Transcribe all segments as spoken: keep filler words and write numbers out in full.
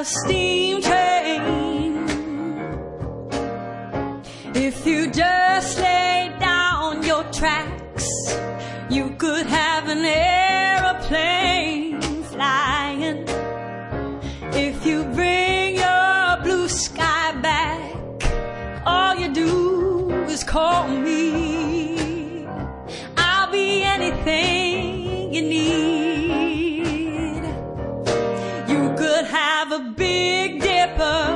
a steam train. If you just lay down your tracks, you could have an aeroplane flying. If you bring your blue sky back, all you do is call me. I'll be anything you need. You could have a Big Dipper,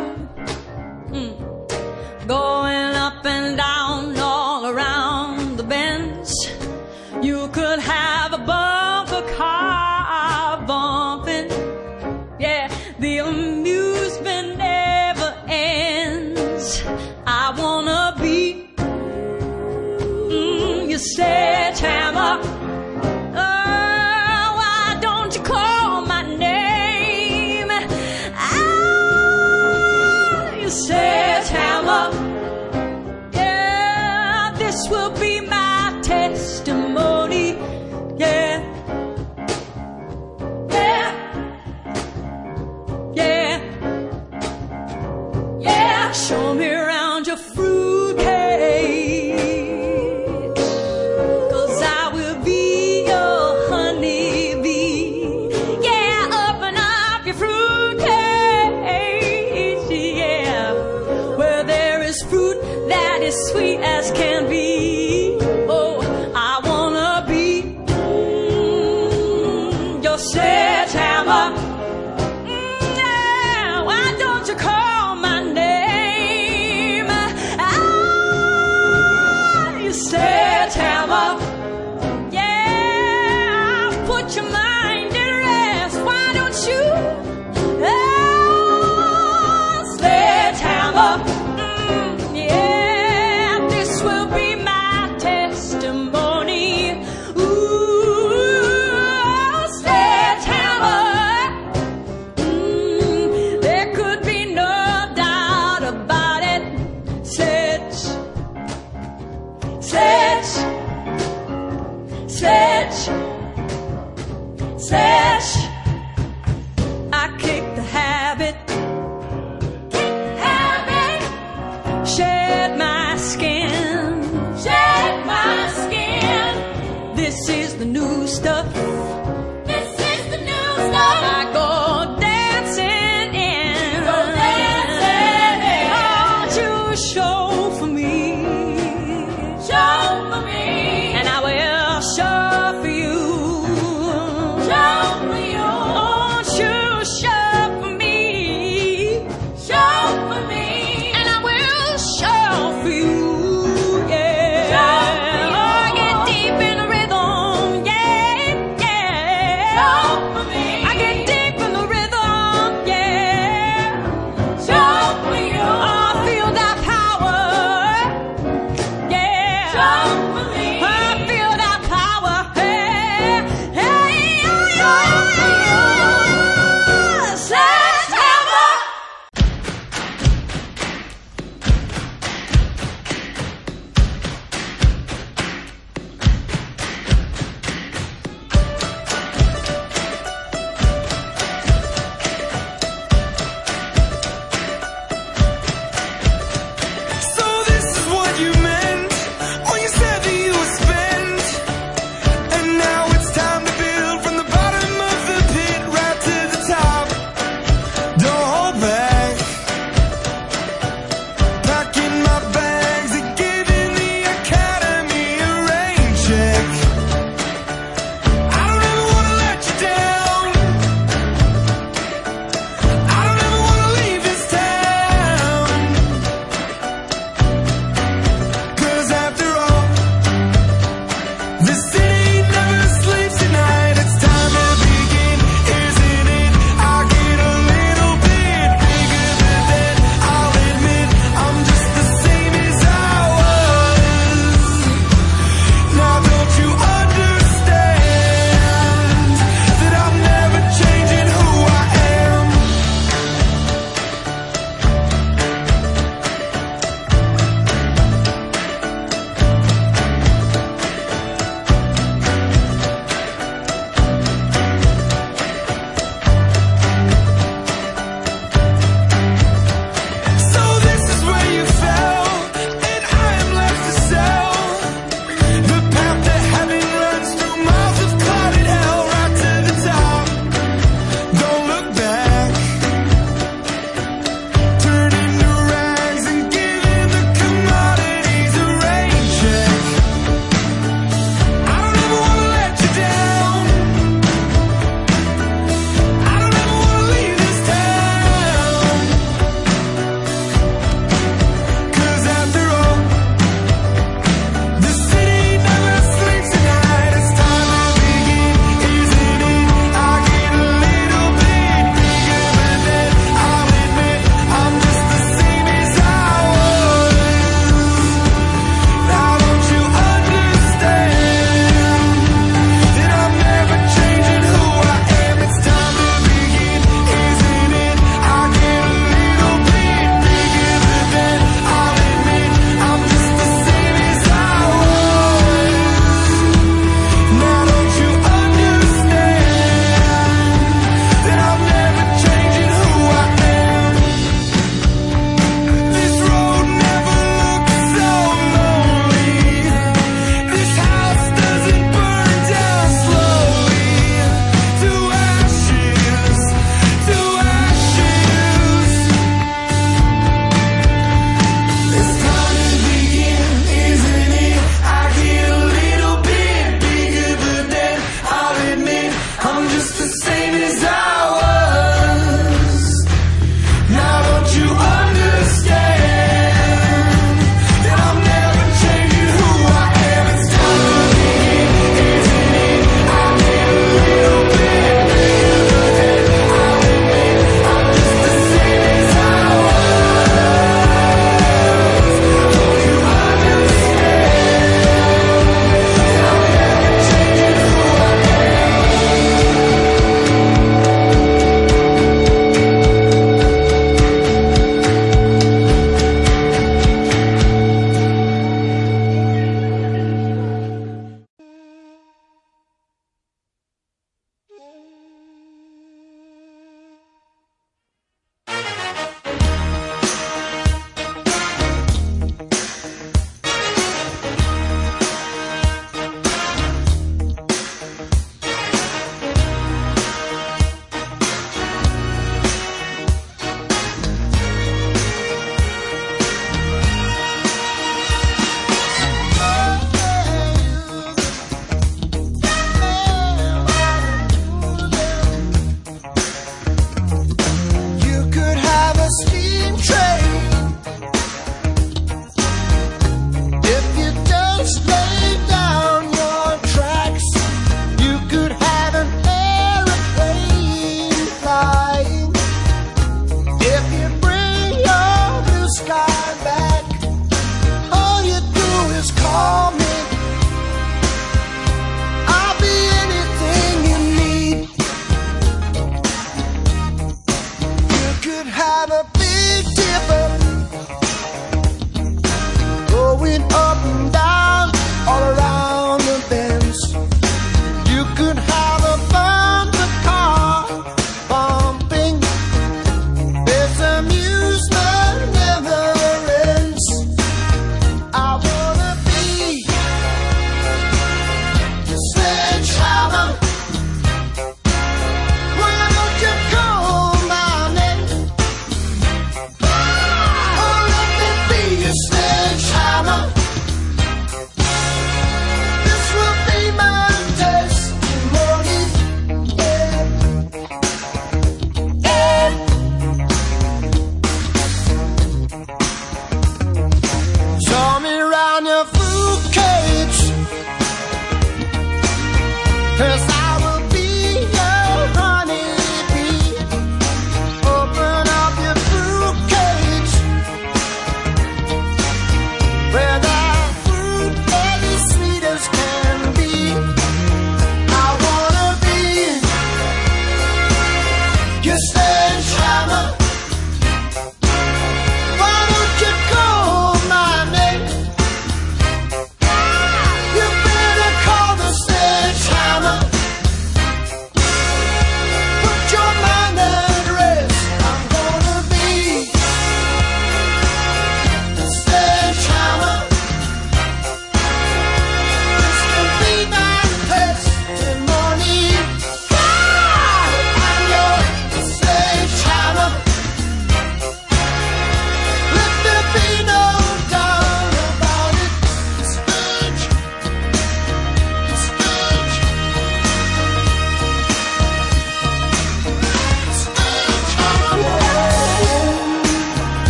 mm, going up and down all around the bends. You could have a bumper car bumping. Yeah, the amusement never ends. I wanna be mm, your sledgehammer. Oh, why don't you call my name? Ah, your sledgehammer. Yeah, this will be my testimony. Yeah. Show me around your fruitcake, 'cause I will be your honeybee. Yeah, open up your fruitcake, yeah, where there is fruit that is sweet as can be. Oh, I wanna be mm, your sledgehammer. Mm, yeah, why don't you call? Your mind at rest. Why don't you? Oh, sledgehammer. Mm, yeah, this will be my testimony. Ooh, sledgehammer. Mm, there could be no doubt about it. Sledge, sledge, sledge. Sledge, I kicked the habit, kicked the habit, shed my skin, shed my skin. This is the new stuff, this is the new stuff. I go dancing in, go dancing in. Aren't you a show for me, show for me, and I will show for you. No!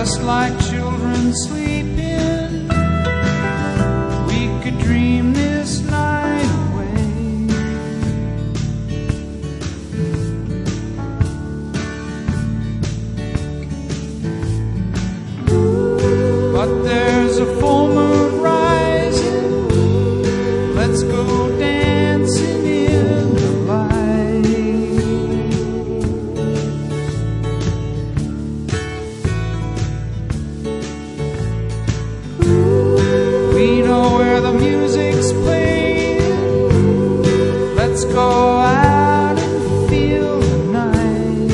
just like children sleeping. We could dream this night away. But there's a full moon rising. Let's go dancing in the light. Playing. Let's go out and feel the night.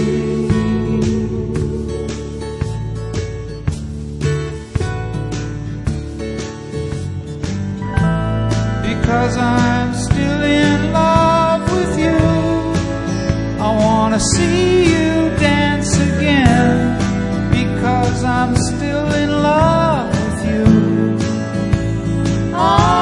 Because I'm still in love with you, I want to see you dance again. Because I'm still in love with you. Oh,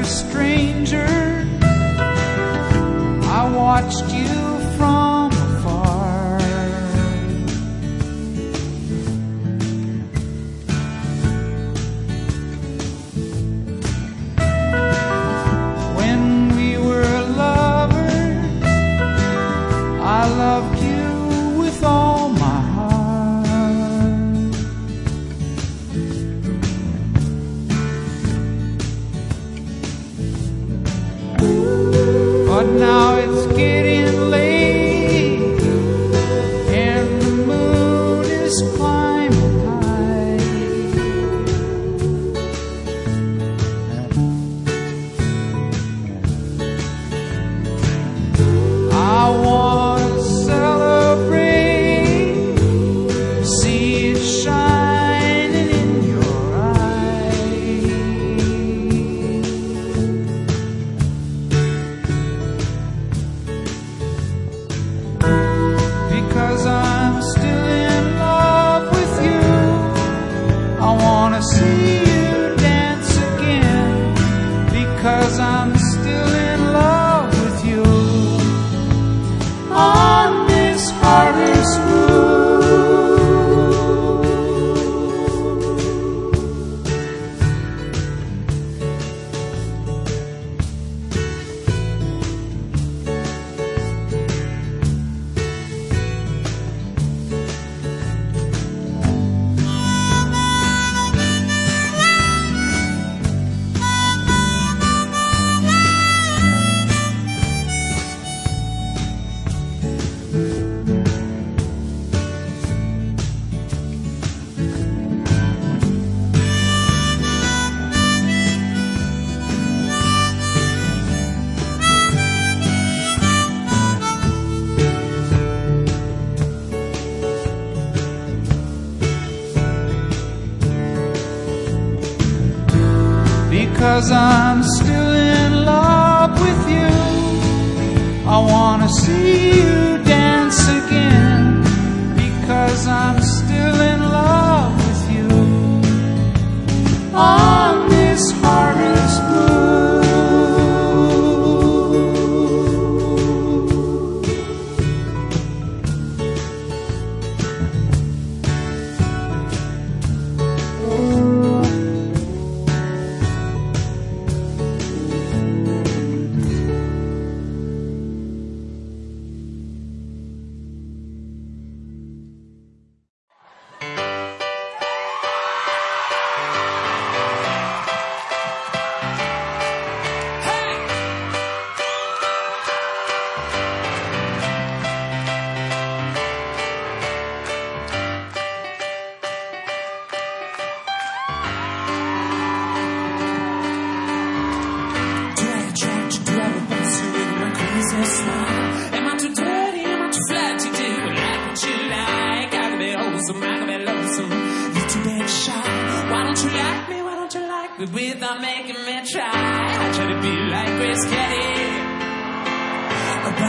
stranger, I watched you from afar. When we were lovers, I loved you with all my heart. But now it's getting late and the moon is climbing high. I want to celebrate, see it shine. Because I'm still in love with you, I want to see you dance again. Because I'm still in love with you. On this harvest because I'm still in love with you, I want to see you dance again. Because I'm still in love with you. On this harvest smile. Am I too dirty? Am I too flat to do? Like what you like. I can be wholesome, I can be lonesome. You're too damn shy. Why don't you like me? Why don't you like me without making me try? I try to be like Grace Kelly. Why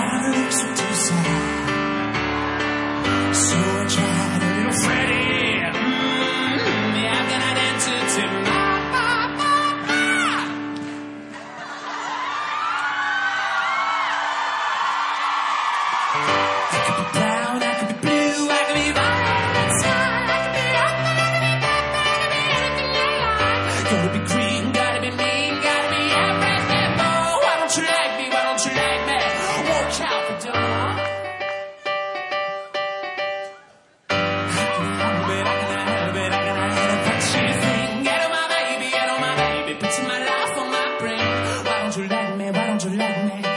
don't you let me, why don't you let me?